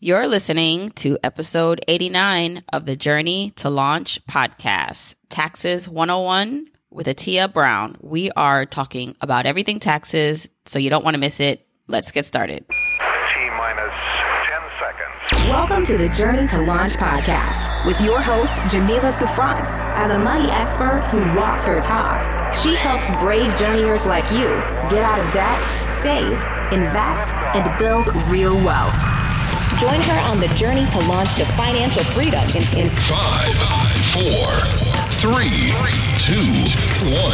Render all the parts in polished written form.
You're listening to episode 89 of the Journey to Launch podcast, Taxes 101 with Atiyah Brown. We are talking about everything taxes, so you don't want to miss it. Let's get started. T-minus 10 seconds. Welcome to the Journey to Launch podcast with your host, Jamila Souffrant. As a money expert who walks her talk, she helps brave journeyers like you get out of debt, save, invest, and build real wealth. Join her on the journey to launch to financial freedom in 5, 4, 3, 2, 1.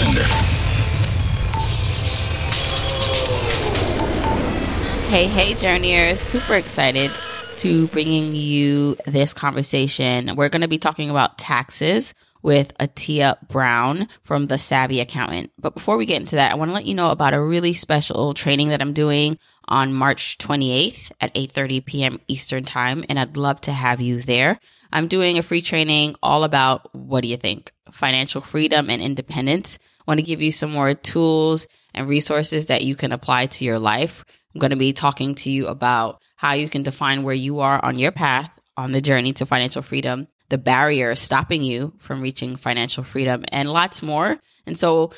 Hey, journeyers. Super excited to bringing you this conversation. We're going to be talking about taxes with Atiyah Brown from the Savvy Accountant. But before we get into that, I want to let you know about a really special training that I'm doing on March 28th at 8:30 p.m. Eastern Time, and I'd love to have you there. I'm doing a free training all about, what do you think, financial freedom and independence. I want to give you some more tools and resources that you can apply to your life. I'm going to be talking to you about how you can define where you are on your path on the journey to financial freedom, the barrier stopping you from reaching financial freedom, and lots more. And so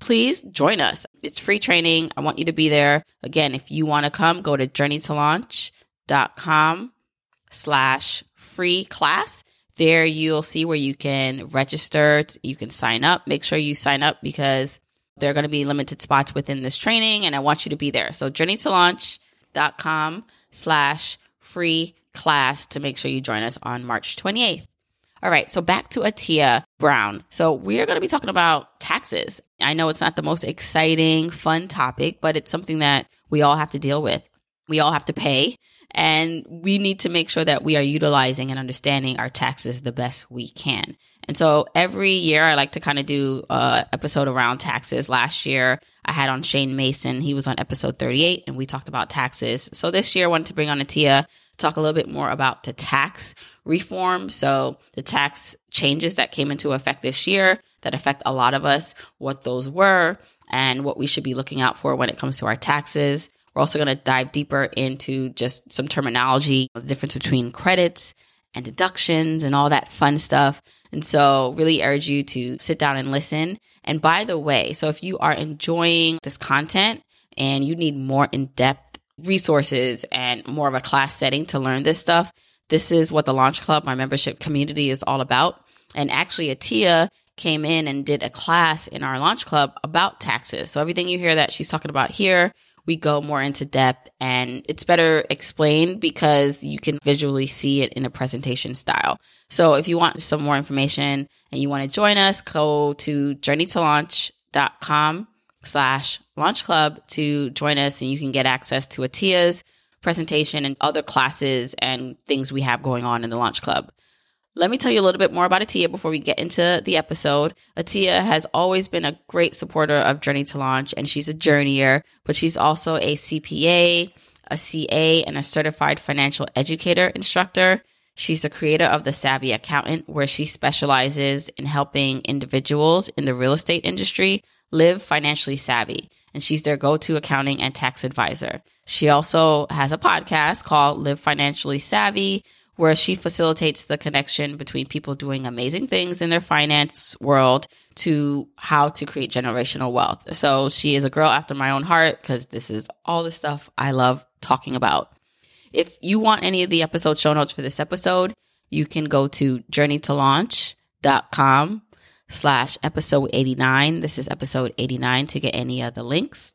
please join us. It's free training. I want you to be there. Again, if you want to come, go to journeytolaunch.com/free class. There you'll see where you can register. You can sign up. Make sure you sign up because there are going to be limited spots within this training, and I want you to be there. So journeytolaunch.com/free class to make sure you join us on March 28th. All right, so back to Atiyah Brown. So we are going to be talking about taxes. I know it's not the most exciting, fun topic, but it's something that we all have to deal with. We all have to pay, and we need to make sure that we are utilizing and understanding our taxes the best we can. And so every year I like to kind of do an episode around taxes. Last year I had on Shane Mason. He was on episode 38, and we talked about taxes. So this year I wanted to bring on Atiyah, talk a little bit more about the tax reform. So the tax changes that came into effect this year that affect a lot of us, what those were, and what we should be looking out for when it comes to our taxes. We're also going to dive deeper into just some terminology, the difference between credits and deductions and all that fun stuff. And so really urge you to sit down and listen. And by the way, so if you are enjoying this content and you need more in-depth resources and more of a class setting to learn this stuff, this is what the Launch Club, my membership community, is all about. And actually, Atiyah came in and did a class in our Launch Club about taxes. So everything you hear that she's talking about here, we go more into depth, and it's better explained because you can visually see it in a presentation style. So if you want some more information and you want to join us, go to journeytolaunch.com/Launch Club to join us, and you can get access to Atiyah's presentation and other classes and things we have going on in the Launch Club. Let me tell you a little bit more about Atiyah before we get into the episode. Atiyah has always been a great supporter of Journey to Launch, and she's a journeyer, but she's also a CPA, a CA, and a certified financial educator instructor. She's the creator of the Savvy Accountant, where she specializes in helping individuals in the real estate industry live financially savvy, and she's their go-to accounting and tax advisor. She also has a podcast called Live Financially Savvy, where she facilitates the connection between people doing amazing things in their finance world to how to create generational wealth. So she is a girl after my own heart because this is all the stuff I love talking about. If you want any of the episode show notes for this episode, you can go to journeytolaunch.com/episode 89. This is episode 89 to get any of the links.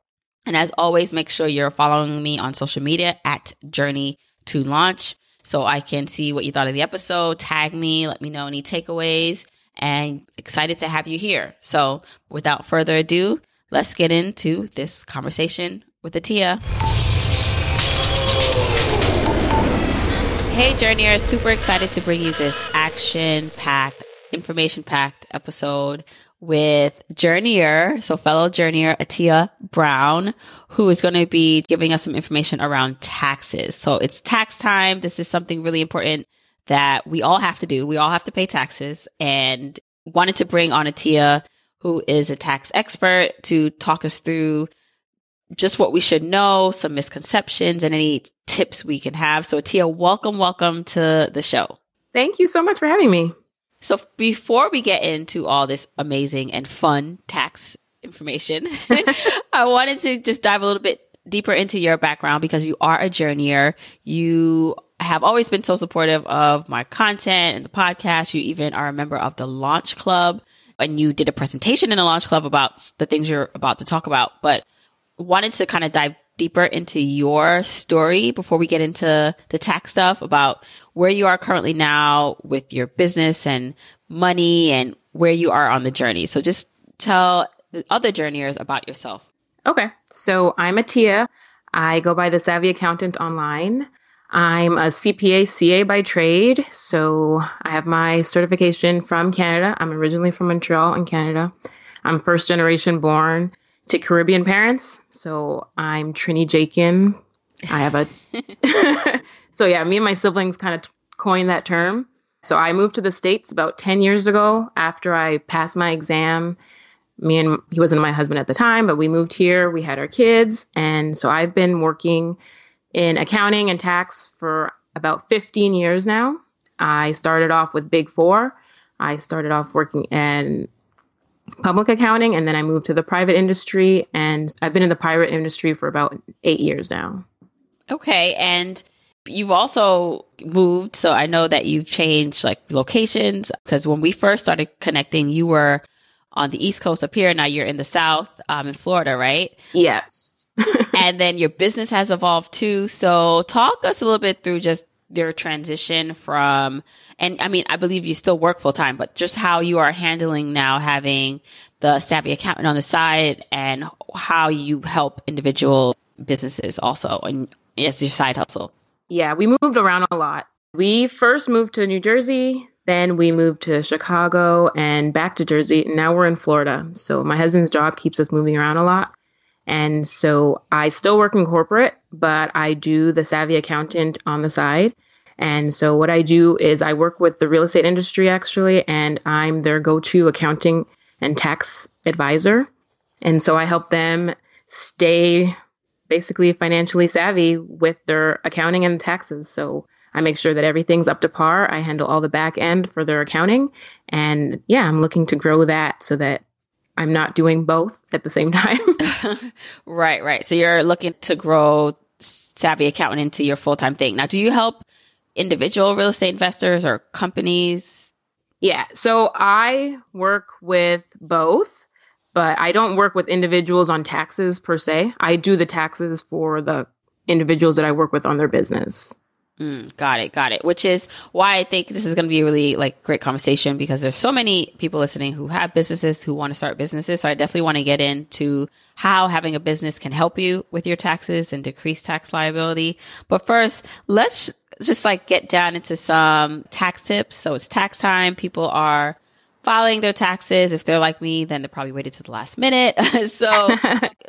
And as always, make sure you're following me on social media at Journey to Launch so I can see what you thought of the episode. Tag me, let me know any takeaways, and excited to have you here. So without further ado, let's get into this conversation with Atiyah. Hey, journeyers, super excited to bring you this action-packed, information-packed episode with journeyer, so fellow journeyer Atiyah Brown, who is going to be giving us some information around taxes. So it's tax time. This is something really important that we all have to do. We all have to pay taxes, and wanted to bring on Atiyah, who is a tax expert, to talk us through just what we should know, some misconceptions, and any tips we can have. So Atiyah, welcome to the show. Thank you so much for having me. So before we get into all this amazing and fun tax information, I wanted to just dive a little bit deeper into your background, because you are a journeyer. You have always been so supportive of my content and the podcast. You even are a member of the Launch Club, and you did a presentation in the Launch Club about the things you're about to talk about. But wanted to kind of dive deeper into your story before we get into the tax stuff, about where you are currently now with your business and money and where you are on the journey. So just tell the other journeyers about yourself. Okay. So I'm Atiyah. I go by the Savvy Accountant online. I'm a CPA, CA by trade. So I have my certification from Canada. I'm originally from Montreal in Canada. I'm first generation born to Caribbean parents. So I'm Trini Jakin. I have a... So yeah, me and my siblings kind of coined that term. So I moved to the States about 10 years ago after I passed my exam. He wasn't my husband at the time, but we moved here. We had our kids. And so I've been working in accounting and tax for about 15 years now. I started off with Big Four. I started off working in public accounting, and then I moved to the private industry, and I've been in the private industry for about 8 years now. Okay. And you've also moved. So I know that you've changed like locations, because when we first started connecting, you were on the East Coast up here. Now you're in the South, in Florida, right? Yes. And then your business has evolved too. So talk us a little bit through just your transition from, and I mean, I believe you still work full time, but just how you are handling now having the Savvy Accountant on the side, and how you help individual businesses also, and yes, your side hustle. Yeah, we moved around a lot. We first moved to New Jersey, then we moved to Chicago and back to Jersey. And now we're in Florida. So my husband's job keeps us moving around a lot. And so I still work in corporate, but I do the Savvy Accountant on the side. And so what I do is I work with the real estate industry, actually, and I'm their go-to accounting and tax advisor. And so I help them stay basically financially savvy with their accounting and taxes. So I make sure that everything's up to par. I handle all the back end for their accounting. And yeah, I'm looking to grow that so that I'm not doing both at the same time. Right. So you're looking to grow Savvy Accountant into your full-time thing. Now, do you help individual real estate investors or companies? Yeah. So I work with both, but I don't work with individuals on taxes per se. I do the taxes for the individuals that I work with on their business. Got it. Which is why I think this is going to be a really like great conversation, because there's so many people listening who have businesses, who want to start businesses. So I definitely want to get into how having a business can help you with your taxes and decrease tax liability. But first, let's just like get down into some tax tips. So it's tax time. People are filing their taxes. If they're like me, then they probably waited to the last minute. So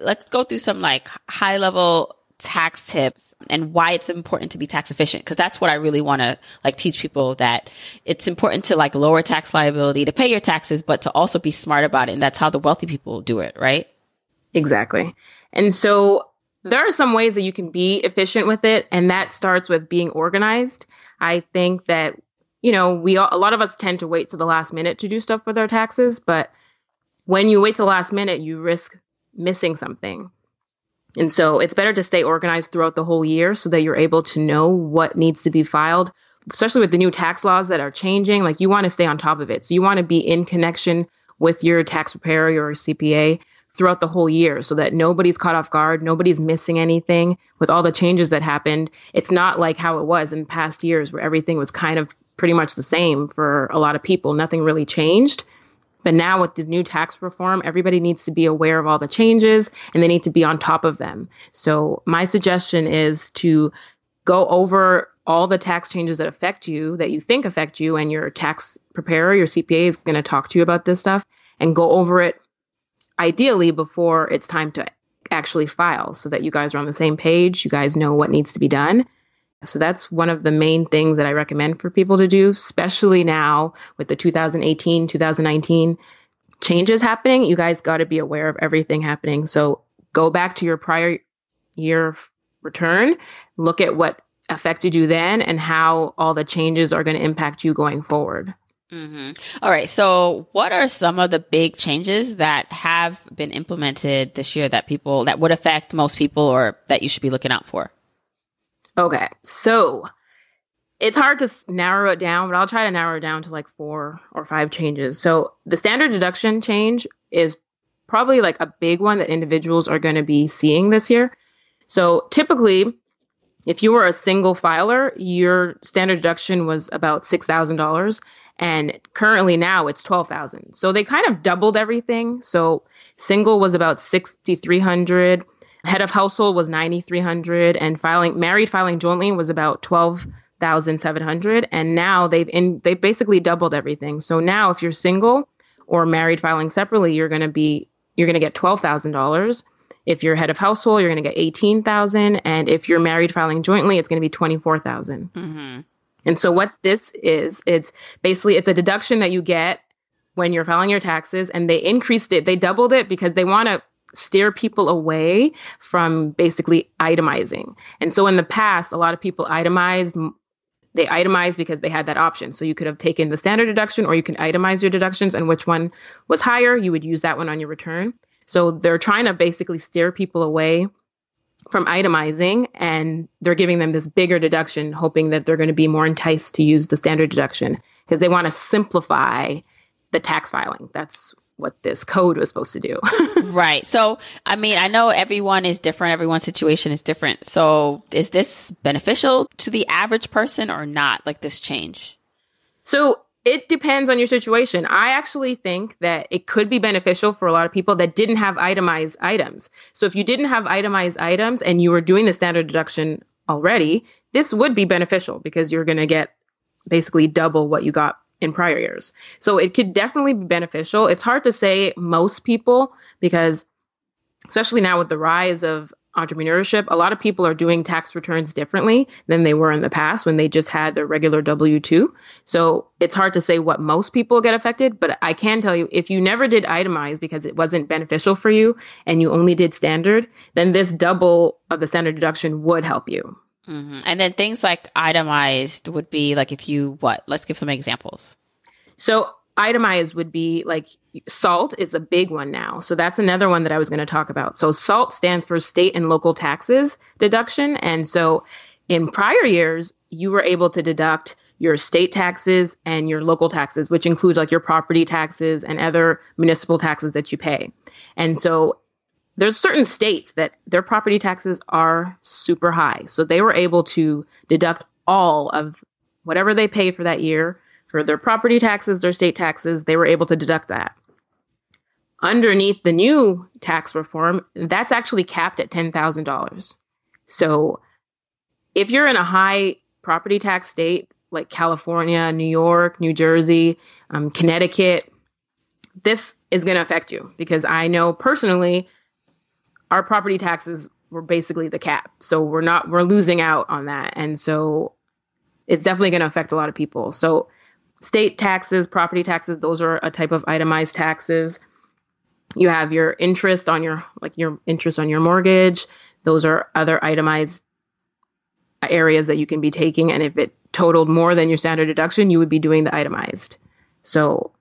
let's go through some like high level tax tips and why it's important to be tax efficient. Cause that's what I really want to like teach people, that it's important to like lower tax liability, to pay your taxes, but to also be smart about it. And that's how the wealthy people do it, right? Exactly. And so there are some ways that you can be efficient with it. And that starts with being organized. I think that, you know, a lot of us tend to wait to the last minute to do stuff with our taxes, but when you wait to the last minute, you risk missing something. And so it's better to stay organized throughout the whole year so that you're able to know what needs to be filed, especially with the new tax laws that are changing. Like, you want to stay on top of it. So you want to be in connection with your tax preparer, your CPA, throughout the whole year so that nobody's caught off guard. Nobody's missing anything with all the changes that happened. It's not like how it was in past years where everything was kind of pretty much the same for a lot of people. Nothing really changed. But now with the new tax reform, everybody needs to be aware of all the changes, and they need to be on top of them. So my suggestion is to go over all the tax changes that affect you, that you think affect you, and your tax preparer, your CPA, is going to talk to you about this stuff, and go over it ideally before it's time to actually file so that you guys are on the same page. You guys know what needs to be done. So that's one of the main things that I recommend for people to do, especially now with the 2018, 2019 changes happening. You guys got to be aware of everything happening. So go back to your prior year return, look at what affected you then and how all the changes are going to impact you going forward. Mm-hmm. All right. So what are some of the big changes that have been implemented this year that would affect most people or that you should be looking out for? Okay. So it's hard to narrow it down, but I'll try to narrow it down to like 4 or 5 changes. So the standard deduction change is probably like a big one that individuals are going to be seeing this year. So typically, if you were a single filer, your standard deduction was about $6,000. And currently now it's $12,000. So they kind of doubled everything. So single was about $6,300. Head of household was $9,300. And married filing jointly was about $12,700. And now they basically doubled everything. So now if you're single or married filing separately, you're going to get $12,000. If you're head of household, you're going to get $18,000. And if you're married filing jointly, it's going to be $24,000. Mm-hmm. And so what this is, it's a deduction that you get when you're filing your taxes, and they increased it. They doubled it because they want to steer people away from basically itemizing. And so in the past, a lot of people itemized because they had that option. So you could have taken the standard deduction or you can itemize your deductions, and which one was higher, you would use that one on your return. So they're trying to basically steer people away from itemizing, and they're giving them this bigger deduction, hoping that they're going to be more enticed to use the standard deduction because they want to simplify the tax filing. That's what this code was supposed to do. Right. So, I mean, I know everyone is different. Everyone's situation is different. So is this beneficial to the average person or not, like this change? So it depends on your situation. I actually think that it could be beneficial for a lot of people that didn't have itemized items. So if you didn't have itemized items and you were doing the standard deduction already, this would be beneficial because you're going to get basically double what you got in prior years. So it could definitely be beneficial. It's hard to say most people because especially now with the rise of entrepreneurship, a lot of people are doing tax returns differently than they were in the past when they just had their regular W-2. So it's hard to say what most people get affected, but I can tell you if you never did itemize because it wasn't beneficial for you and you only did standard, then this double of the standard deduction would help you. Mm-hmm. And then things like itemized would be like if you what? Let's give some examples. So itemized would be like SALT is a big one now. So that's another one that I was going to talk about. So SALT stands for state and local taxes deduction. And so in prior years, you were able to deduct your state taxes and your local taxes, which includes like your property taxes and other municipal taxes that you pay. And so there's certain states that their property taxes are super high. So they were able to deduct all of whatever they pay for that year. For their property taxes, their state taxes, they were able to deduct that. Underneath the new tax reform, that's actually capped at $10,000. So if you're in a high property tax state like California, New York, New Jersey, Connecticut, this is going to affect you because I know personally our property taxes were basically the cap. So we're losing out on that. And so it's definitely going to affect a lot of people. So state taxes, property taxes, those are a type of itemized taxes. You have your interest on your interest on your mortgage. Those are other itemized areas that you can be taking. And if it totaled more than your standard deduction, you would be doing the itemized. So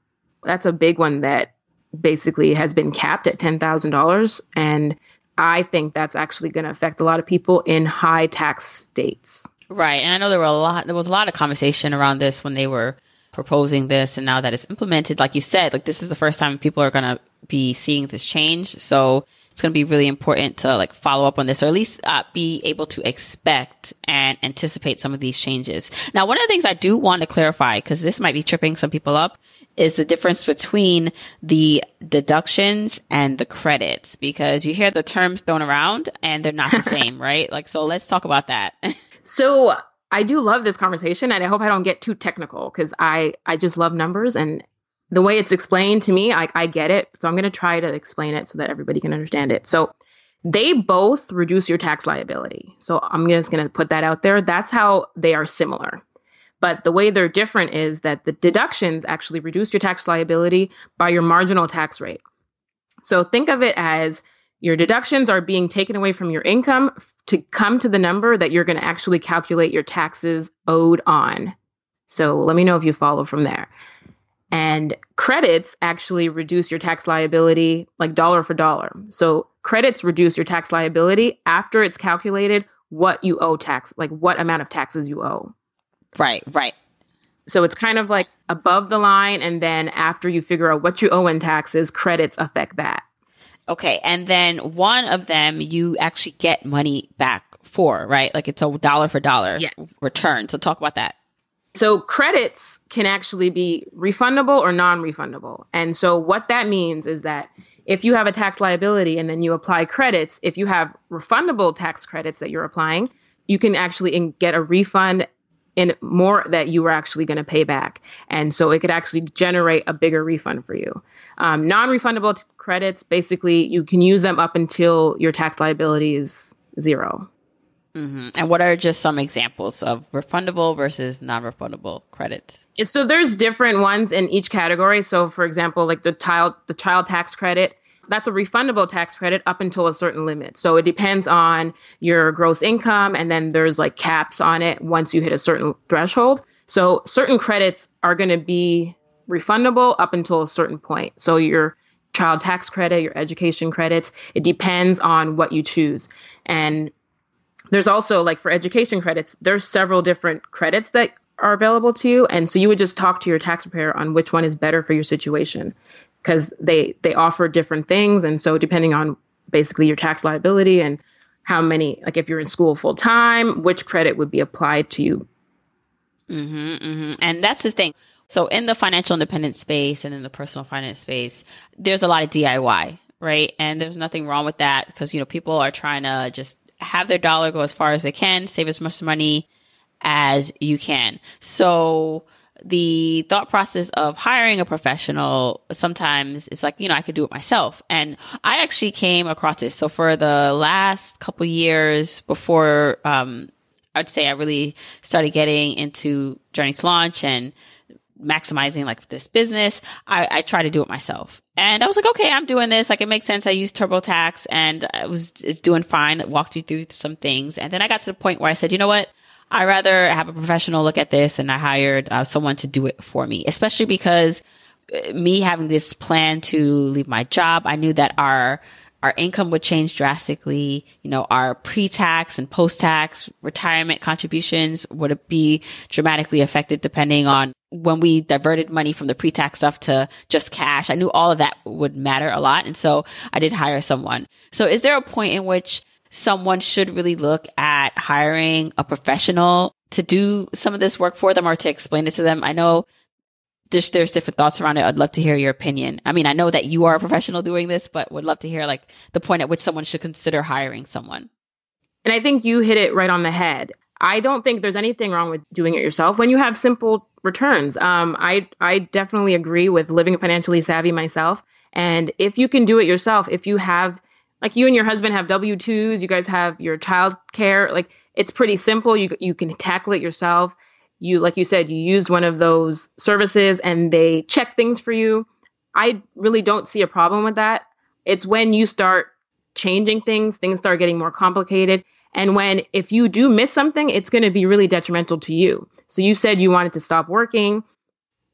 that's a big one that basically has been capped at $10,000. And I think that's actually going to affect a lot of people in high tax states. Right. And I know there was a lot of conversation around this when they were proposing this, and now that it's implemented, like you said, like this is the first time people are going to be seeing this change. So it's going to be really important to like follow up on this, or at least be able to expect and anticipate some of these changes. Now, one of the things I do want to clarify, because this might be tripping some people up, is the difference between the deductions and the credits, because you hear the terms thrown around and they're not the same, right? Like, so let's talk about that. So I do love this conversation, and I hope I don't get too technical because I just love numbers, and the way it's explained to me, I get it. So I'm going to try to explain it so that everybody can understand it. So they both reduce your tax liability. So I'm just going to put that out there. That's how they are similar. But the way they're different is that the deductions actually reduce your tax liability by your marginal tax rate. So think of it as Your deductions are being taken away from your income to come to the number that you're going to actually calculate your taxes owed on. So let me know if you follow from there. And credits actually reduce your tax liability like dollar for dollar. So credits reduce your tax liability after it's calculated what you owe tax, like what amount of taxes you owe. Right, right. So it's kind of like above the line. And then after you figure out what you owe in taxes, credits affect that. Okay. And then one of them, you actually get money back for, right? Like it's a dollar for dollar return. So talk about that. So credits can actually be refundable or non-refundable. And so what that means is that if you have a tax liability and then you apply credits, if you have refundable tax credits that you're applying, you can actually get a refund in more that you were actually going to pay back. And so it could actually generate a bigger refund for you. Non-refundable credits, basically, you can use them up until your tax liability is zero. Mm-hmm. And what are just some examples of refundable versus non-refundable credits? So there's different ones in each category. So for example, like the child tax credit, that's a refundable tax credit up until a certain limit. So it depends on your gross income, and then there's like caps on it once you hit a certain threshold. So certain credits are going to be refundable up until a certain point. So your child tax credit, your education credits, it depends on what you choose. And there's also like for education credits, there's several different credits that are available to you. And so you would just talk to your tax preparer on which one is better for your situation, because they offer different things. And so depending on basically your tax liability and how many, like if you're in school full time, which credit would be applied to you. Mm-hmm, mm-hmm. And that's the thing. So in the financial independence space and in the personal finance space, there's a lot of DIY, right? And there's nothing wrong with that because, you know, people are trying to just have their dollar go as far as they can, save as much money as you can. So the thought process of hiring a professional, sometimes it's like, you know, I could do it myself. And I actually came across this. So for the last couple years before, I'd say I really started getting into Journey to Launch and maximizing like this business, I try to do it myself. And I was like, okay, I'm doing this. Like it makes sense. I used TurboTax and it's doing fine. It walked you through some things. And then I got to the point where I said, you know what? I rather have a professional look at this, and I hired someone to do it for me, especially because me having this plan to leave my job, I knew that our income would change drastically. You know, our pre-tax and post-tax retirement contributions would be dramatically affected depending on when we diverted money from the pre-tax stuff to just cash. I knew all of that would matter a lot. And so I did hire someone. So is there a point in which someone should really look at hiring a professional to do some of this work for them or to explain it to them? I know there's different thoughts around it. I'd love to hear your opinion. I mean, I know that you are a professional doing this, but would love to hear like the point at which someone should consider hiring someone. And I think you hit it right on the head. I don't think there's anything wrong with doing it yourself when you have simple returns. I definitely agree with living financially savvy myself. And if you can do it yourself, if you have like you and your husband have W-2s, you guys have your child care, like it's pretty simple. You can tackle it yourself. You, like you said, you used one of those services and they check things for you. I really don't see a problem with that. It's when you start changing things start getting more complicated. And if you do miss something, it's going to be really detrimental to you. So you said you wanted to stop working,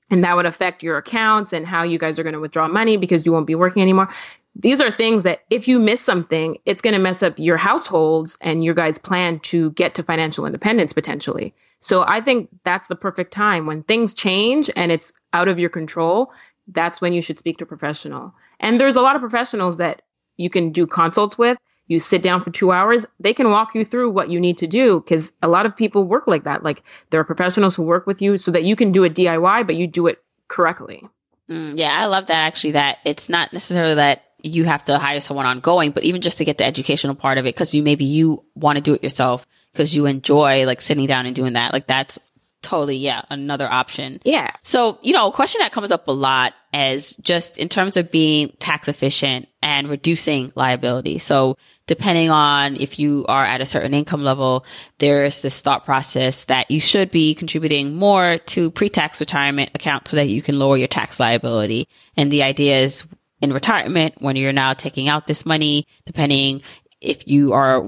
and that would affect your accounts and how you guys are going to withdraw money because you won't be working anymore. These are things that if you miss something, it's going to mess up your households and your guys' plan to get to financial independence potentially. So I think that's the perfect time when things change and it's out of your control. That's when you should speak to a professional. And there's a lot of professionals that you can do consults with. You sit down for 2 hours, they can walk you through what you need to do because a lot of people work like that. Like there are professionals who work with you so that you can do it DIY, but you do it correctly. Yeah, I love that actually, that it's not necessarily that you have to hire someone ongoing, but even just to get the educational part of it, because maybe you want to do it yourself because you enjoy like sitting down and doing that. Like that's totally, yeah, another option. Yeah. So, you know, a question that comes up a lot is just in terms of being tax efficient and reducing liability. So depending on if you are at a certain income level, there's this thought process that you should be contributing more to pre-tax retirement accounts so that you can lower your tax liability. And the idea is in retirement when you're now taking out this money, depending if you are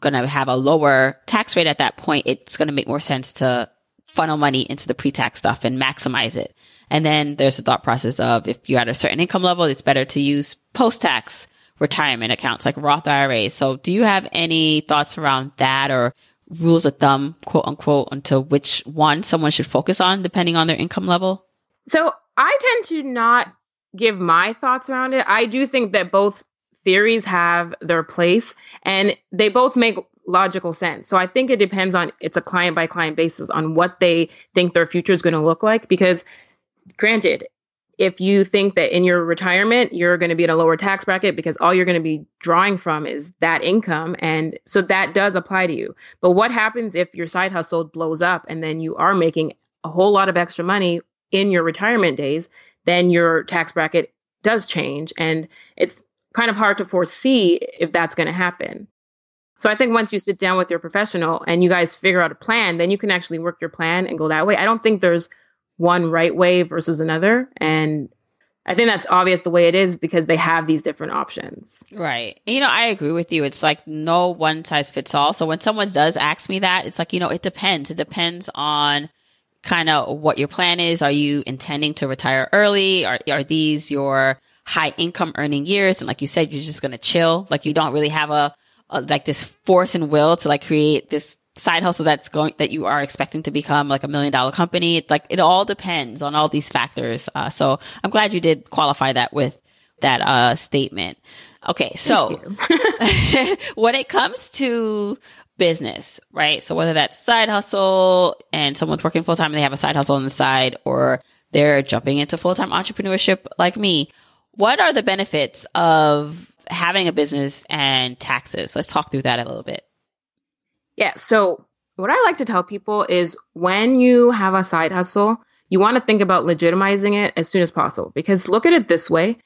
going to have a lower tax rate at that point, it's going to make more sense to funnel money into the pre-tax stuff and maximize it. And then there's the thought process of if you're at a certain income level, it's better to use post-tax retirement accounts like Roth IRAs. So do you have any thoughts around that or rules of thumb, quote unquote, until which one someone should focus on depending on their income level? So I tend to not give my thoughts around it. I do think that both theories have their place and they both make logical sense. So I think it depends on, it's a client by client basis on what they think their future is going to look like. Because granted, if you think that in your retirement, you're going to be in a lower tax bracket because all you're going to be drawing from is that income. And so that does apply to you. But what happens if your side hustle blows up and then you are making a whole lot of extra money in your retirement days? Then your tax bracket does change. And it's kind of hard to foresee if that's going to happen. So I think once you sit down with your professional and you guys figure out a plan, then you can actually work your plan and go that way. I don't think there's one right way versus another. And I think that's obvious the way it is because they have these different options. Right. You know, I agree with you. It's like no one size fits all. So when someone does ask me that, it's like, you know, it depends. It depends on kind of what your plan is. Are you intending to retire early? Are these your high income earning years? And like you said, you're just going to chill. Like you don't really have a like this force and will to like create this side hustle that's that you are expecting to become like $1 million company. It's like, it all depends on all these factors. So I'm glad you did qualify that with that statement. Okay. So when it comes to business, right? So whether that's side hustle and someone's working full-time and they have a side hustle on the side, or they're jumping into full-time entrepreneurship like me, what are the benefits of having a business and taxes? Let's talk through that a little bit. Yeah. So what I like to tell people is when you have a side hustle, you want to think about legitimizing it as soon as possible, because look at it this way.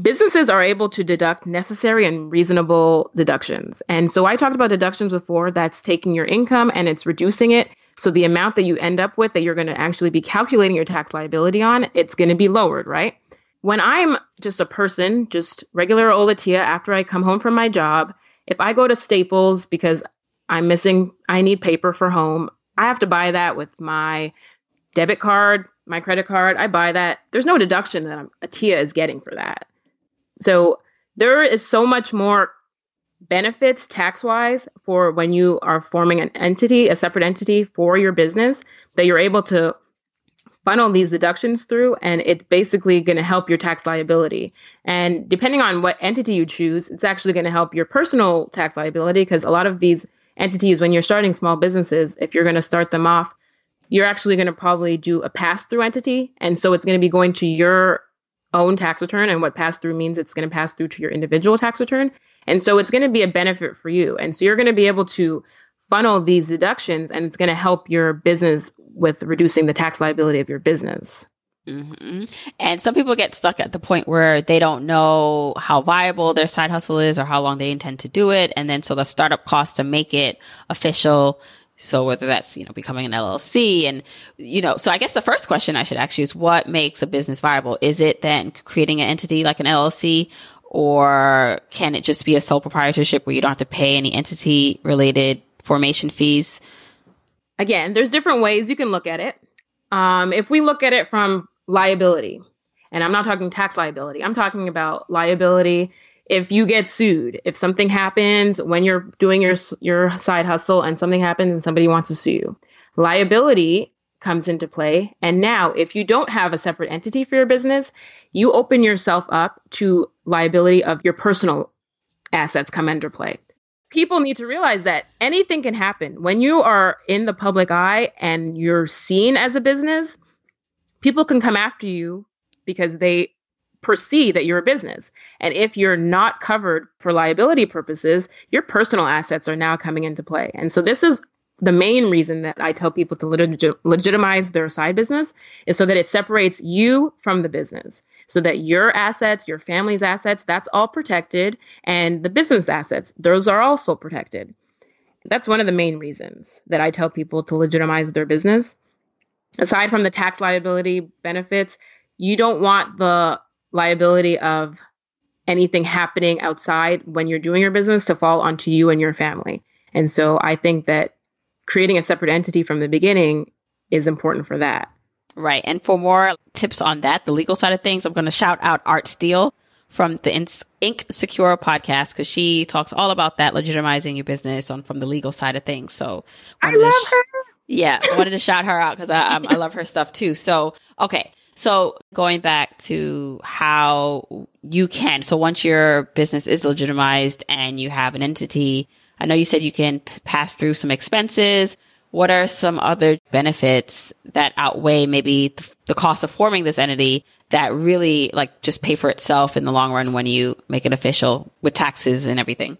Businesses are able to deduct necessary and reasonable deductions. And so I talked about deductions before. That's taking your income and it's reducing it. So the amount that you end up with that you're going to actually be calculating your tax liability on, it's going to be lowered, right? When I'm just a person, just regular old Atiyah, after I come home from my job, if I go to Staples because I need paper for home, I have to buy that with my debit card, my credit card. I buy that. There's no deduction that Atiyah is getting for that. So there is so much more benefits tax-wise for when you are forming an entity, a separate entity for your business, that you're able to funnel these deductions through, and it's basically going to help your tax liability. And depending on what entity you choose, it's actually going to help your personal tax liability, because a lot of these entities, when you're starting small businesses, if you're going to start them off, you're actually going to probably do a pass-through entity. And so it's going to be going to your own tax return. And what pass-through means, it's going to pass through to your individual tax return. And so it's going to be a benefit for you. And so you're going to be able to funnel these deductions, and it's going to help your business with reducing the tax liability of your business. Mm-hmm. And some people get stuck at the point where they don't know how viable their side hustle is or how long they intend to do it. And then so the startup costs to make it official. So whether that's, you know, becoming an LLC and, you know, so I guess the first question I should ask you is what makes a business viable? Is it then creating an entity like an LLC, or can it just be a sole proprietorship where you don't have to pay any entity related formation fees? Again, there's different ways you can look at it. If we look at it from liability, and I'm not talking tax liability, I'm talking about liability. If you get sued, if something happens when you're doing your side hustle and something happens and somebody wants to sue you, liability comes into play. And now if you don't have a separate entity for your business, you open yourself up to liability of your personal assets come into play. People need to realize that anything can happen. When you are in the public eye and you're seen as a business, people can come after you because they perceive that you're a business. And if you're not covered for liability purposes, your personal assets are now coming into play. And so this is the main reason that I tell people to legitimize their side business, is so that it separates you from the business, so that your assets, your family's assets, that's all protected. And the business assets, those are also protected. That's one of the main reasons that I tell people to legitimize their business. Aside from the tax liability benefits, you don't want the liability of anything happening outside when you're doing your business to fall onto you and your family. And so I think that creating a separate entity from the beginning is important for that. Right. And for more tips on that, the legal side of things, I'm going to shout out Art Steele from the Inc Secure podcast, because she talks all about that, legitimizing your business on from the legal side of things. So I love her. Yeah, I wanted to shout her out because I love her stuff too. So, okay. So going back to how you can, so once your business is legitimized and you have an entity, I know you said you can pass through some expenses. What are some other benefits that outweigh maybe the cost of forming this entity that really like just pay for itself in the long run when you make it official with taxes and everything?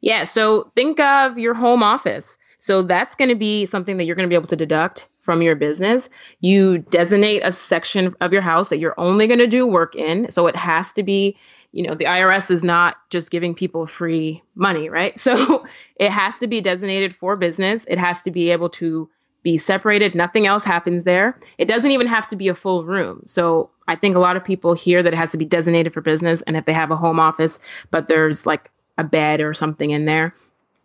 Yeah. So think of your home office. So that's going to be something that you're going to be able to deduct from your business. You designate a section of your house that you're only going to do work in. So it has to be, you know, the IRS is not just giving people free money, right? So it has to be designated for business. It has to be able to be separated. Nothing else happens there. It doesn't even have to be a full room. So I think a lot of people hear that it has to be designated for business. And if they have a home office, but there's like a bed or something in there,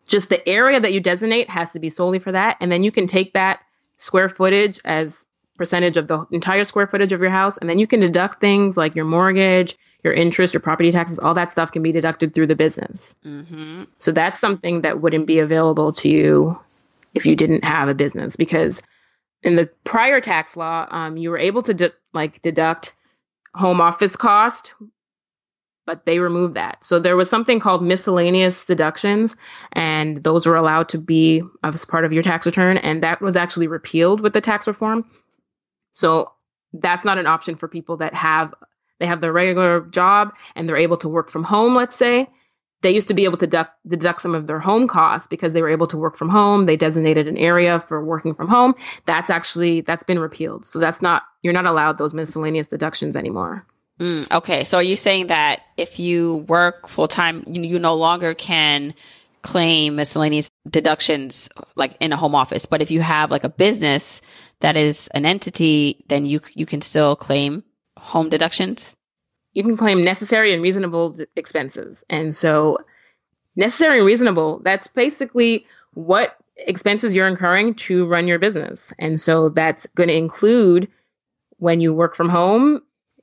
just the area that you designate has to be solely for that. And then you can take that square footage as percentage of the entire square footage of your house. And then you can deduct things like your mortgage, your interest, your property taxes, all that stuff can be deducted through the business. Mm-hmm. So that's something that wouldn't be available to you if you didn't have a business, because in the prior tax law, you were able to deduct home office cost, but they removed that. So there was something called miscellaneous deductions, and those were allowed to be as part of your tax return. And that was actually repealed with the tax reform. So that's not an option for people that have their regular job and they're able to work from home, let's say. They used to be able to deduct some of their home costs because they were able to work from home. They designated an area for working from home. That's been repealed. So you're not allowed those miscellaneous deductions anymore. Okay. So are you saying that if you work full time, you no longer can claim miscellaneous deductions like in a home office, but if you have like a business that is an entity, then you can still claim home deductions? You can claim necessary and reasonable expenses. And so necessary and reasonable, that's basically what expenses you're incurring to run your business. And so that's going to include when you work from home.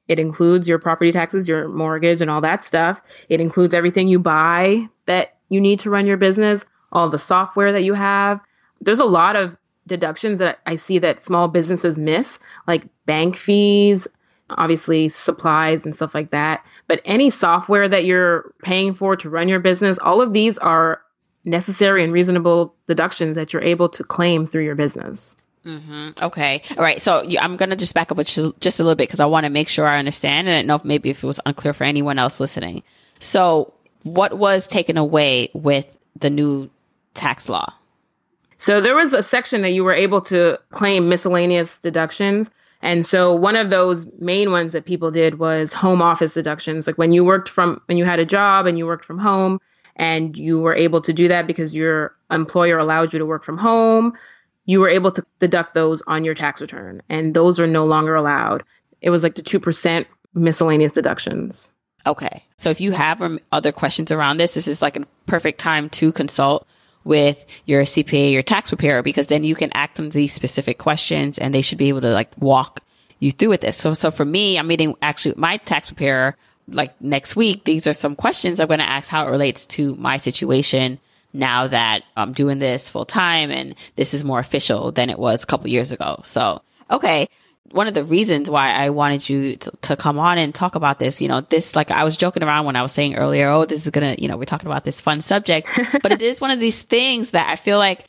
It includes your property taxes, your mortgage, and all that stuff. It includes everything you buy that you need to run your business, all the software that you have. There's a lot of deductions that I see that small businesses miss, like bank fees, obviously supplies and stuff like that. But any software that you're paying for to run your business, all of these are necessary and reasonable deductions that you're able to claim through your business. Mm-hmm. Okay. All right. So I'm going to just back up just a little bit because I want to make sure I understand. And I don't know if it was unclear for anyone else listening. So what was taken away with the new tax law? So there was a section that you were able to claim miscellaneous deductions. And so one of those main ones that people did was home office deductions. Like when you had a job and you worked from home and you were able to do that because your employer allowed you to work from home, you were able to deduct those on your tax return, and those are no longer allowed. It was like the 2% miscellaneous deductions. Okay. So if you have other questions around this is like a perfect time to consult with your CPA, your tax preparer, because then you can ask them these specific questions and they should be able to like walk you through with this. So for me, I'm meeting actually with my tax preparer like next week. These are some questions I'm going to ask how it relates to my situation now that I'm doing this full time and this is more official than it was a couple years ago. So, okay. One of the reasons why I wanted you to come on and talk about this, you know, this, like I was joking around when I was saying earlier, this is going to, you know, we're talking about this fun subject, but it is one of these things that I feel like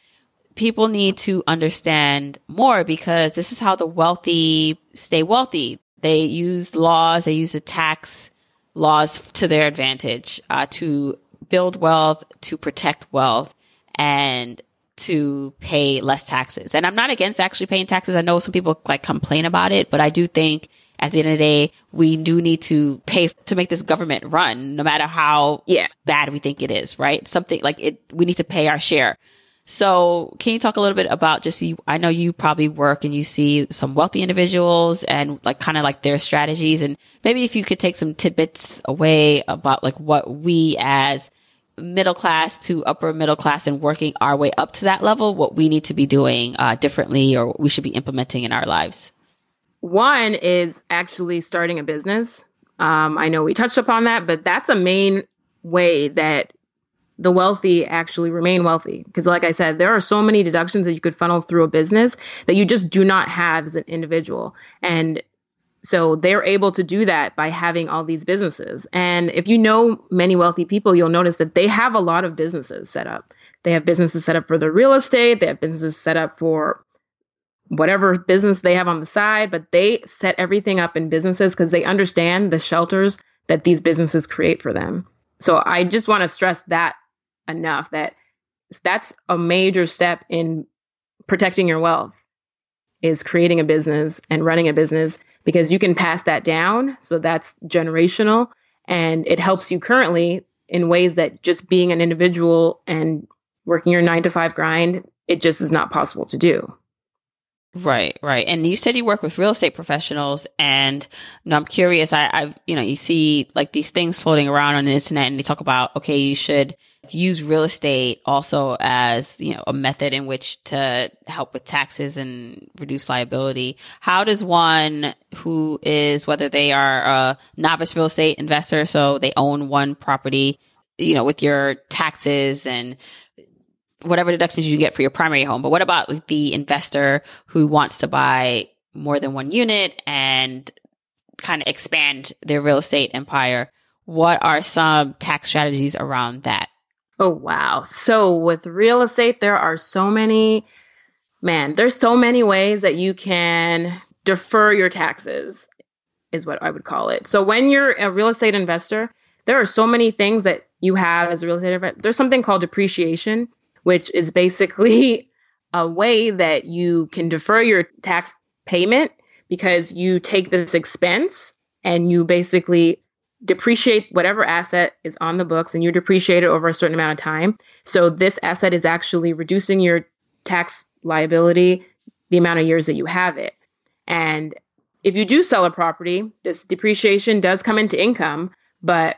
people need to understand more because this is how the wealthy stay wealthy. They use laws, they use the tax laws to their advantage, to build wealth, to protect wealth, and to pay less taxes. And I'm not against actually paying taxes. I know some people like complain about it, but I do think at the end of the day, we do need to pay to make this government run, no matter how bad we think it is, right? Something like it, we need to pay our share. So can you talk a little bit about just, I know you probably work and you see some wealthy individuals and like kind of like their strategies, and maybe if you could take some tidbits away about like what we as middle class to upper middle class and working our way up to that level, what we need to be doing differently or what we should be implementing in our lives. One is actually starting a business. I know we touched upon that, but that's a main way that the wealthy actually remain wealthy. Because like I said, there are so many deductions that you could funnel through a business that you just do not have as an individual. And so they're able to do that by having all these businesses. And if you know many wealthy people, you'll notice that they have a lot of businesses set up. They have businesses set up for their real estate. They have businesses set up for whatever business they have on the side, but they set everything up in businesses because they understand the shelters that these businesses create for them. So I just want to stress that enough, that that's a major step in protecting your wealth, is creating a business and running a business, because you can pass that down. So that's generational, and it helps you currently in ways that just being an individual and working your 9-to-5 grind, it just is not possible to do. Right, right. And you said you work with real estate professionals, and you know, I'm curious, I've, you know, you see like these things floating around on the internet and they talk about, okay, you should use real estate also as, you know, a method in which to help with taxes and reduce liability. How does one who is, whether they are a novice real estate investor, so they own one property, you know, with your taxes and whatever deductions you get for your primary home. But what about the investor who wants to buy more than one unit and kind of expand their real estate empire? What are some tax strategies around that? Oh, wow. So with real estate, there's so many ways that you can defer your taxes, is what I would call it. So when you're a real estate investor, there are so many things that you have as a real estate investor. There's something called depreciation, which is basically a way that you can defer your tax payment because you take this expense and you basically depreciate whatever asset is on the books, and you depreciate it over a certain amount of time. So this asset is actually reducing your tax liability, the amount of years that you have it. And if you do sell a property, this depreciation does come into income, but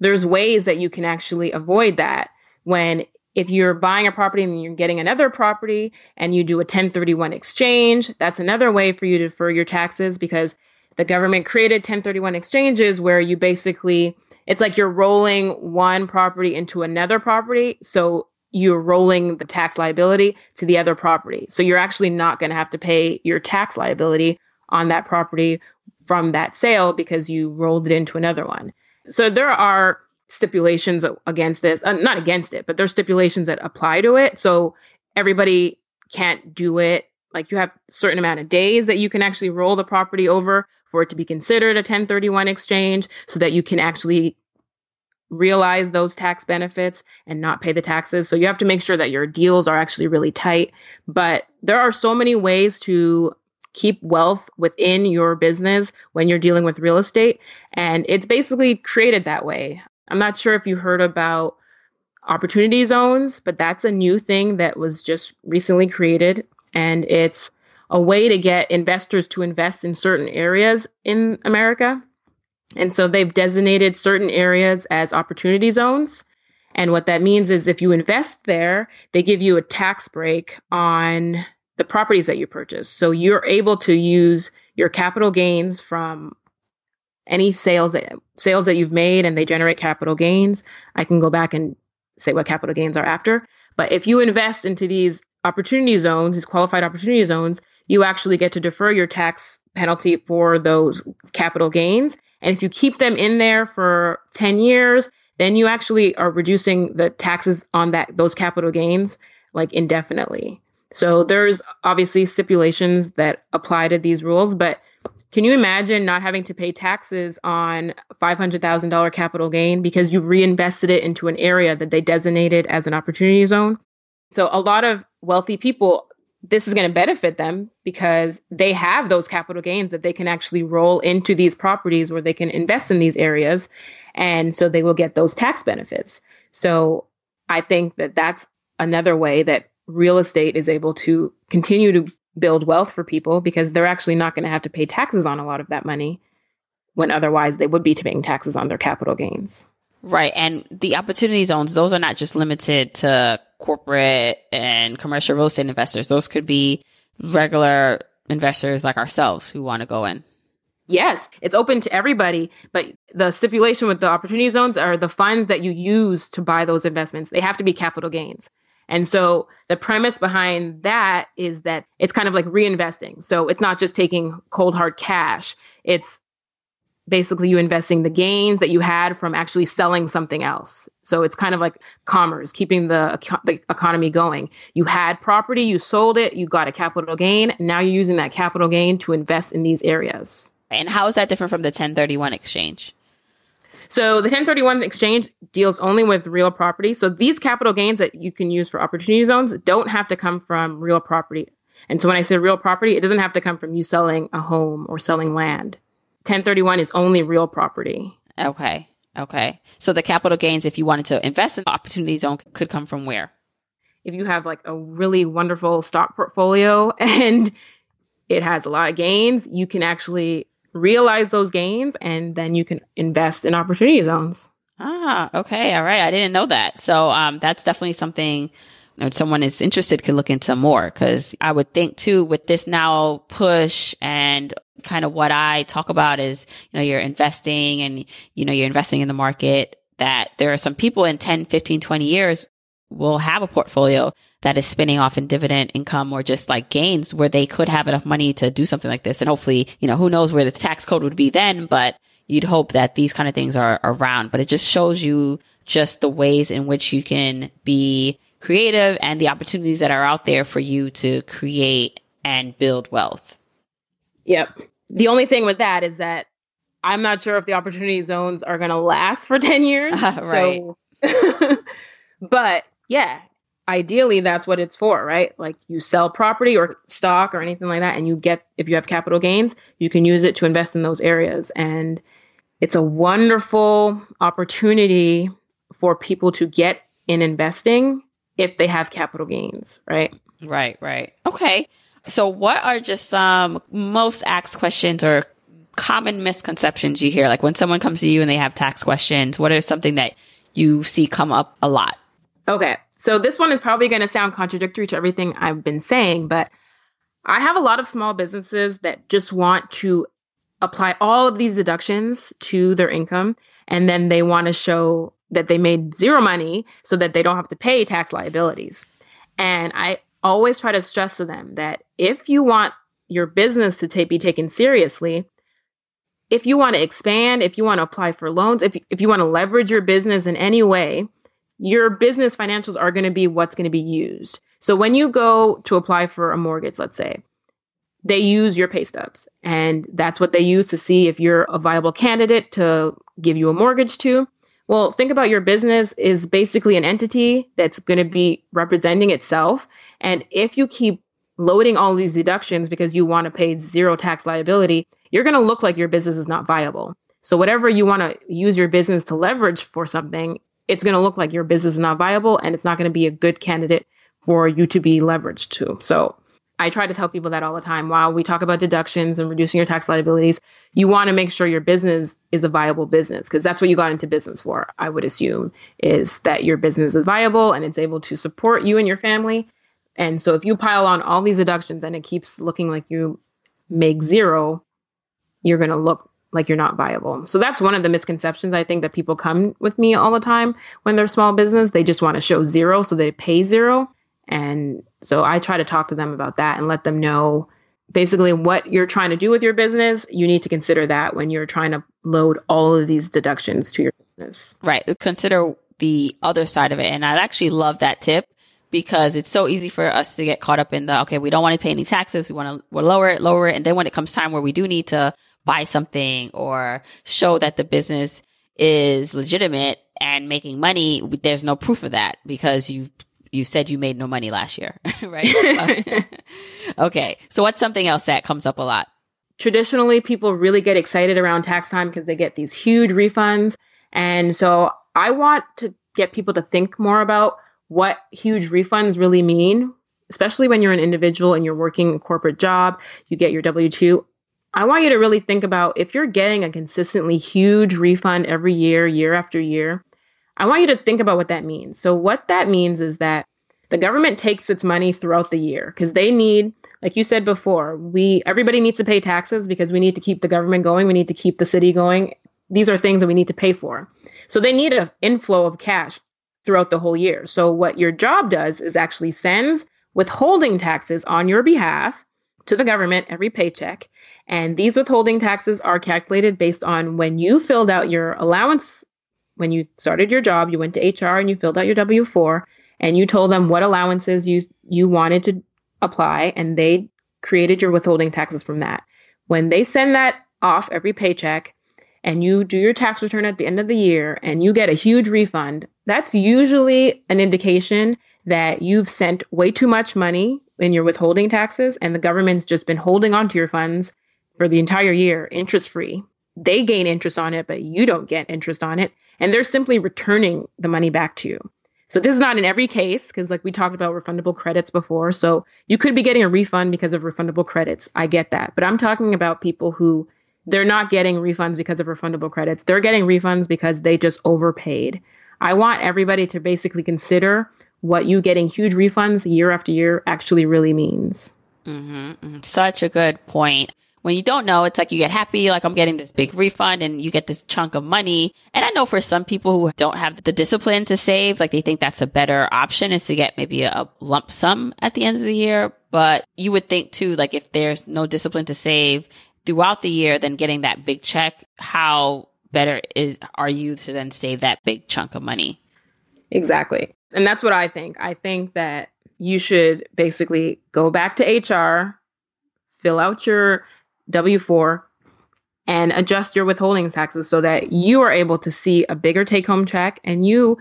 there's ways that you can actually avoid that. If you're buying a property and you're getting another property and you do a 1031 exchange, that's another way for you to defer your taxes, because the government created 1031 exchanges where you basically, it's like you're rolling one property into another property. So you're rolling the tax liability to the other property. So you're actually not going to have to pay your tax liability on that property from that sale because you rolled it into another one. So there are stipulations against this, not against it, but there's stipulations that apply to it. So everybody can't do it. Like you have a certain amount of days that you can actually roll the property over for it to be considered a 1031 exchange, so that you can actually realize those tax benefits and not pay the taxes. So you have to make sure that your deals are actually really tight. But there are so many ways to keep wealth within your business when you're dealing with real estate. And it's basically created that way. I'm not sure if you heard about opportunity zones, but that's a new thing that was just recently created. And it's a way to get investors to invest in certain areas in America. And so they've designated certain areas as opportunity zones. And what that means is if you invest there, they give you a tax break on the properties that you purchase. So you're able to use your capital gains from any sales that you've made, and they generate capital gains. I can go back and say what capital gains are after. But if you invest into these opportunity zones, these qualified opportunity zones, you actually get to defer your tax penalty for those capital gains. And if you keep them in there for 10 years, then you actually are reducing the taxes on those capital gains like indefinitely. So there's obviously stipulations that apply to these rules, but can you imagine not having to pay taxes on $500,000 capital gain because you reinvested it into an area that they designated as an opportunity zone? So a lot of wealthy people, this is going to benefit them because they have those capital gains that they can actually roll into these properties where they can invest in these areas. And so they will get those tax benefits. So I think that that's another way that real estate is able to continue to build wealth for people, because they're actually not going to have to pay taxes on a lot of that money when otherwise they would be paying taxes on their capital gains. Right. And the opportunity zones, those are not just limited to corporate and commercial real estate investors. Those could be regular investors like ourselves who want to go in. Yes, it's open to everybody. But the stipulation with the opportunity zones are the funds that you use to buy those investments. They have to be capital gains. And so the premise behind that is that it's kind of like reinvesting. So it's not just taking cold hard cash. It's basically you investing the gains that you had from actually selling something else. So it's kind of like commerce, keeping the economy going. You had property, you sold it, you got a capital gain. Now you're using that capital gain to invest in these areas. And how is that different from the 1031 exchange? So the 1031 exchange deals only with real property. So these capital gains that you can use for opportunity zones don't have to come from real property. And so when I say real property, it doesn't have to come from you selling a home or selling land. 1031 is only real property. Okay. Okay. So the capital gains, if you wanted to invest in opportunity zone, could come from where? If you have like a really wonderful stock portfolio and it has a lot of gains, you can actually realize those gains and then you can invest in opportunity zones. Ah, okay. All right. I didn't know that. So that's definitely something if someone is interested could look into more, because I would think too, with this now push and kind of what I talk about is, you know, you're investing and, you know, you're investing in the market, that there are some people in 10, 15, 20 years will have a portfolio that is spinning off in dividend income or just like gains where they could have enough money to do something like this. And hopefully, you know, who knows where the tax code would be then, but you'd hope that these kind of things are around. But it just shows you just the ways in which you can be creative and the opportunities that are out there for you to create and build wealth. Yep. The only thing with that is that I'm not sure if the opportunity zones are going to last for 10 years. Right. So, but yeah, ideally that's what it's for, right? Like you sell property or stock or anything like that, and you get, if you have capital gains, you can use it to invest in those areas. And it's a wonderful opportunity for people to get in investing if they have capital gains, right? Right, right. Okay. So what are just some most asked questions or common misconceptions you hear? Like when someone comes to you and they have tax questions, what is something that you see come up a lot? Okay. So this one is probably going to sound contradictory to everything I've been saying, but I have a lot of small businesses that just want to apply all of these deductions to their income. And then they want to show that they made zero money so that they don't have to pay tax liabilities. And I always try to stress to them that if you want your business to be taken seriously, if you want to expand, if you want to apply for loans, if you want to leverage your business in any way, your business financials are going to be what's going to be used. So when you go to apply for a mortgage, let's say, they use your pay stubs, and that's what they use to see if you're a viable candidate to give you a mortgage to. Well, think about your business is basically an entity that's going to be representing itself. And if you keep loading all these deductions because you want to pay zero tax liability, you're going to look like your business is not viable. So whatever you want to use your business to leverage for something, it's going to look like your business is not viable and it's not going to be a good candidate for you to be leveraged to. So I try to tell people that all the time. While we talk about deductions and reducing your tax liabilities, you want to make sure your business is a viable business, because that's what you got into business for, I would assume, is that your business is viable and it's able to support you and your family. And so if you pile on all these deductions and it keeps looking like you make zero, you're going to look like you're not viable. So that's one of the misconceptions I think that people come with me all the time when they're small business. They just want to show zero so they pay zero. And so I try to talk to them about that and let them know basically what you're trying to do with your business. You need to consider that when you're trying to load all of these deductions to your business. Right. Consider the other side of it. And I actually love that tip, because it's so easy for us to get caught up in the, okay, we don't want to pay any taxes. We want to we'll lower it. And then when it comes time where we do need to buy something or show that the business is legitimate and making money, there's no proof of that because you said you made no money last year, right? Okay. So what's something else that comes up a lot? Traditionally, people really get excited around tax time because they get these huge refunds. And so I want to get people to think more about what huge refunds really mean, especially when you're an individual and you're working a corporate job, you get your W-2. I want you to really think about if you're getting a consistently huge refund every year, year after year, I want you to think about what that means. So what that means is that the government takes its money throughout the year because they need, like you said before, everybody needs to pay taxes because we need to keep the government going. We need to keep the city going. These are things that we need to pay for. So they need an inflow of cash throughout the whole year. So what your job does is actually sends withholding taxes on your behalf to the government every paycheck. And these withholding taxes are calculated based on when you filled out your allowance. When you started your job, you went to HR and you filled out your W-4 and you told them what allowances you wanted to apply, and they created your withholding taxes from that. When they send that off every paycheck and you do your tax return at the end of the year and you get a huge refund, that's usually an indication that you've sent way too much money in your withholding taxes and the government's just been holding on to your funds for the entire year, interest-free. They gain interest on it, but you don't get interest on it. And they're simply returning the money back to you. So this is not in every case, because like we talked about refundable credits before. So you could be getting a refund because of refundable credits. I get that. But I'm talking about people who they're not getting refunds because of refundable credits. They're getting refunds because they just overpaid. I want everybody to basically consider what you getting huge refunds year after year actually really means. Mm-hmm. Such a good point. When you don't know, it's like you get happy, like I'm getting this big refund and you get this chunk of money. And I know for some people who don't have the discipline to save, like they think that's a better option is to get maybe a lump sum at the end of the year. But you would think too, like if there's no discipline to save throughout the year, then getting that big check, how better are you to then save that big chunk of money? Exactly. And that's what I think. I think that you should basically go back to HR, fill out your W-4 and adjust your withholding taxes so that you are able to see a bigger take-home check and you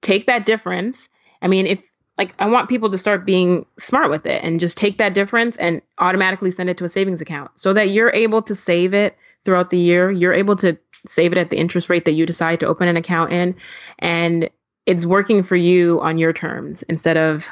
take that difference. I mean, if like I want people to start being smart with it and just take that difference and automatically send it to a savings account so that you're able to save it throughout the year. You're able to save it at the interest rate that you decide to open an account in, and it's working for you on your terms instead of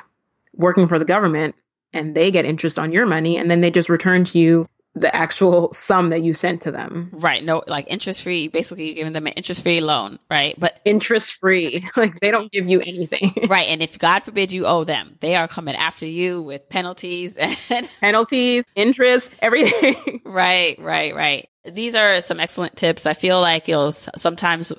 working for the government and they get interest on your money and then they just return to you the actual sum that you sent to them. Right. No, like interest-free, basically you're giving them an interest-free loan, right? But interest-free, like they don't give you anything. Right. And if God forbid you owe them, they are coming after you with penalties and penalties, interest, everything. Right. These are some excellent tips. I feel like, sometimes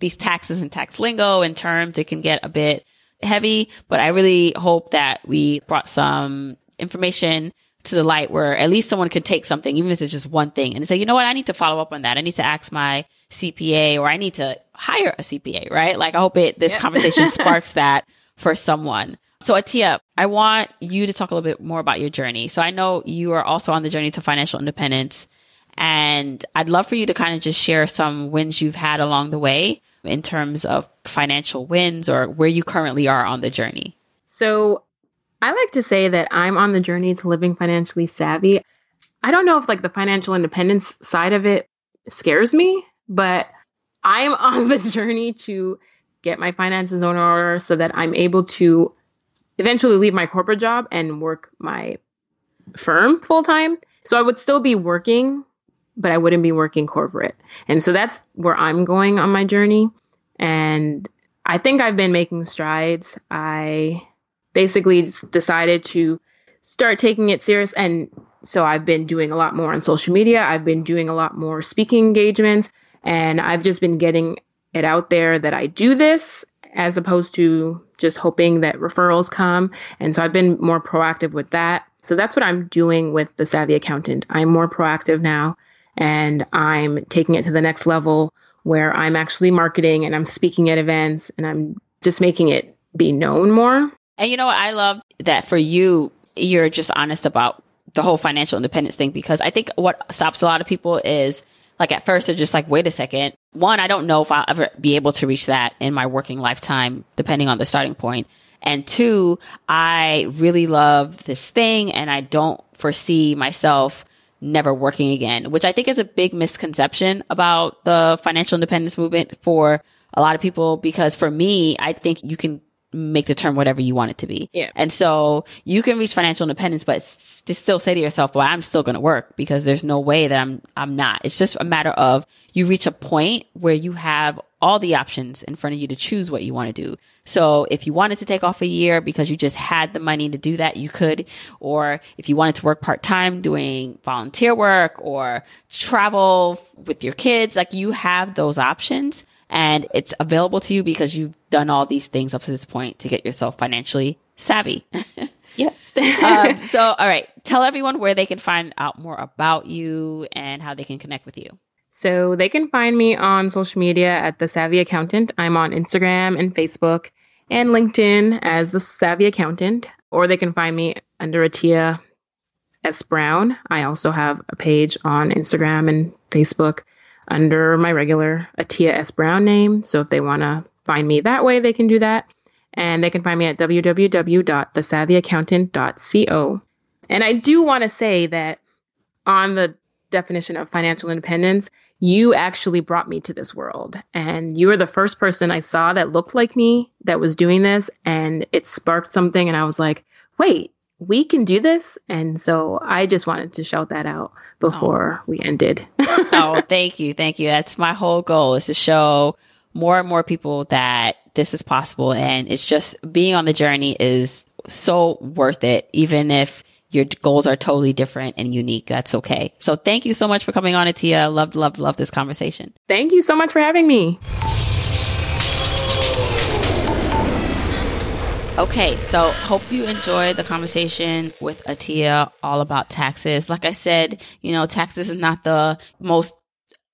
these taxes and tax lingo and terms, it can get a bit heavy, but I really hope that we brought some information to the light where at least someone could take something, even if it's just one thing, and say, you know what, I need to follow up on that. I need to ask my CPA, or I need to hire a CPA, right? Like I hope this conversation sparks that for someone. So Atiyah, I want you to talk a little bit more about your journey. So I know you are also on the journey to financial independence, and I'd love for you to kind of just share some wins you've had along the way in terms of financial wins or where you currently are on the journey. So I like to say that I'm on the journey to living financially savvy. I don't know if like the financial independence side of it scares me, but I'm on the journey to get my finances in order so that I'm able to eventually leave my corporate job and work my firm full time. So I would still be working, but I wouldn't be working corporate. And so that's where I'm going on my journey. And I think I've been making strides. I basically decided to start taking it serious. And so I've been doing a lot more on social media. I've been doing a lot more speaking engagements, and I've just been getting it out there that I do this as opposed to just hoping that referrals come. And so I've been more proactive with that. So that's what I'm doing with the Savvy Accountant. I'm more proactive now, and I'm taking it to the next level where I'm actually marketing and I'm speaking at events and I'm just making it be known more. And you know what? I love that for you, you're just honest about the whole financial independence thing, because I think what stops a lot of people is like at first they're just like, wait a second. One, I don't know if I'll ever be able to reach that in my working lifetime, depending on the starting point. And two, I really love this thing and I don't foresee myself never working again, which I think is a big misconception about the financial independence movement for a lot of people. Because for me, I think you can make the term whatever you want it to be. Yeah. And so you can reach financial independence, but still say to yourself, well, I'm still going to work, because there's no way that I'm not. It's just a matter of you reach a point where you have all the options in front of you to choose what you want to do. So if you wanted to take off a year because you just had the money to do that, you could. Or if you wanted to work part-time doing volunteer work or travel with your kids, like, you have those options. And it's available to you because you've done all these things up to this point to get yourself financially savvy. Yep. So, all right. Tell everyone where they can find out more about you and how they can connect with you. So they can find me on social media at The Savvy Accountant. I'm on Instagram and Facebook and LinkedIn as The Savvy Accountant, or they can find me under Atiyah S. Brown. I also have a page on Instagram and Facebook under my regular Atiyah S. Brown name. So if they want to find me that way, they can do that. And they can find me at www.thesavvyaccountant.co. And I do want to say that on the definition of financial independence, you actually brought me to this world. And you were the first person I saw that looked like me that was doing this. And it sparked something. And I was like, wait, we can do this. And so I just wanted to shout that out before we ended. Oh, thank you. Thank you. That's my whole goal, is to show more and more people that this is possible. And it's just, being on the journey is so worth it. Even if your goals are totally different and unique, that's okay. So thank you so much for coming on, Atiyah. Love this conversation. Thank you so much for having me. Okay, so hope you enjoyed the conversation with Atiyah all about taxes. Like I said, taxes is not the most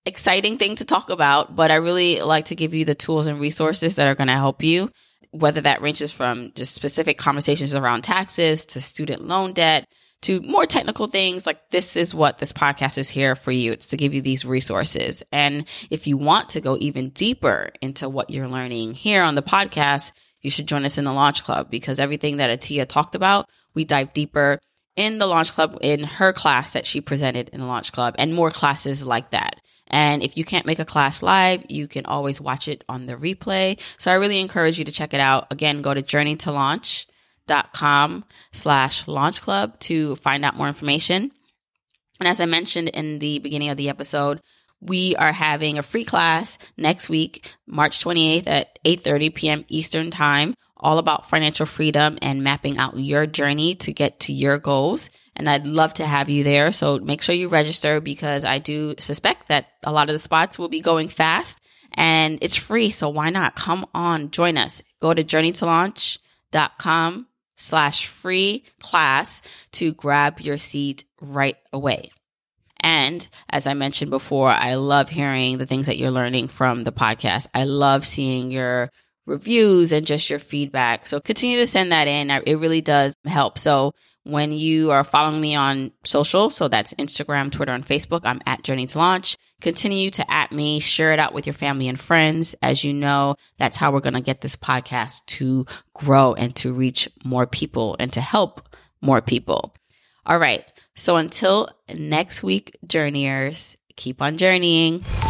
exciting thing to talk about, but I really like to give you the tools and resources that are going to help you, whether that ranges from just specific conversations around taxes to student loan debt to more technical things. Like, this is what this podcast is here for you. It's to give you these resources. And if you want to go even deeper into what you're learning here on the podcast, you should join us in the Launch Club, because everything that Atiyah talked about, we dive deeper in the Launch Club, in her class that she presented in the Launch Club, and more classes like that. And if you can't make a class live, you can always watch it on the replay. So I really encourage you to check it out. Again, go to journeytolaunch.com/launch club to find out more information. And as I mentioned in the beginning of the episode, we are having a free class next week, March 28th at 8:30 p.m. Eastern Time, all about financial freedom and mapping out your journey to get to your goals. And I'd love to have you there. So make sure you register, because I do suspect that a lot of the spots will be going fast, and it's free. So why not? Come on, join us. Go to journeytolaunch.com/free class to grab your seat right away. And as I mentioned before, I love hearing the things that you're learning from the podcast. I love seeing your reviews and just your feedback. So continue to send that in. It really does help. So when you are following me on social, so that's Instagram, Twitter, and Facebook, I'm at Journey to Launch. Continue to at me, share it out with your family and friends. As you know, that's how we're going to get this podcast to grow and to reach more people and to help more people. All right. So until next week, journeyers, keep on journeying.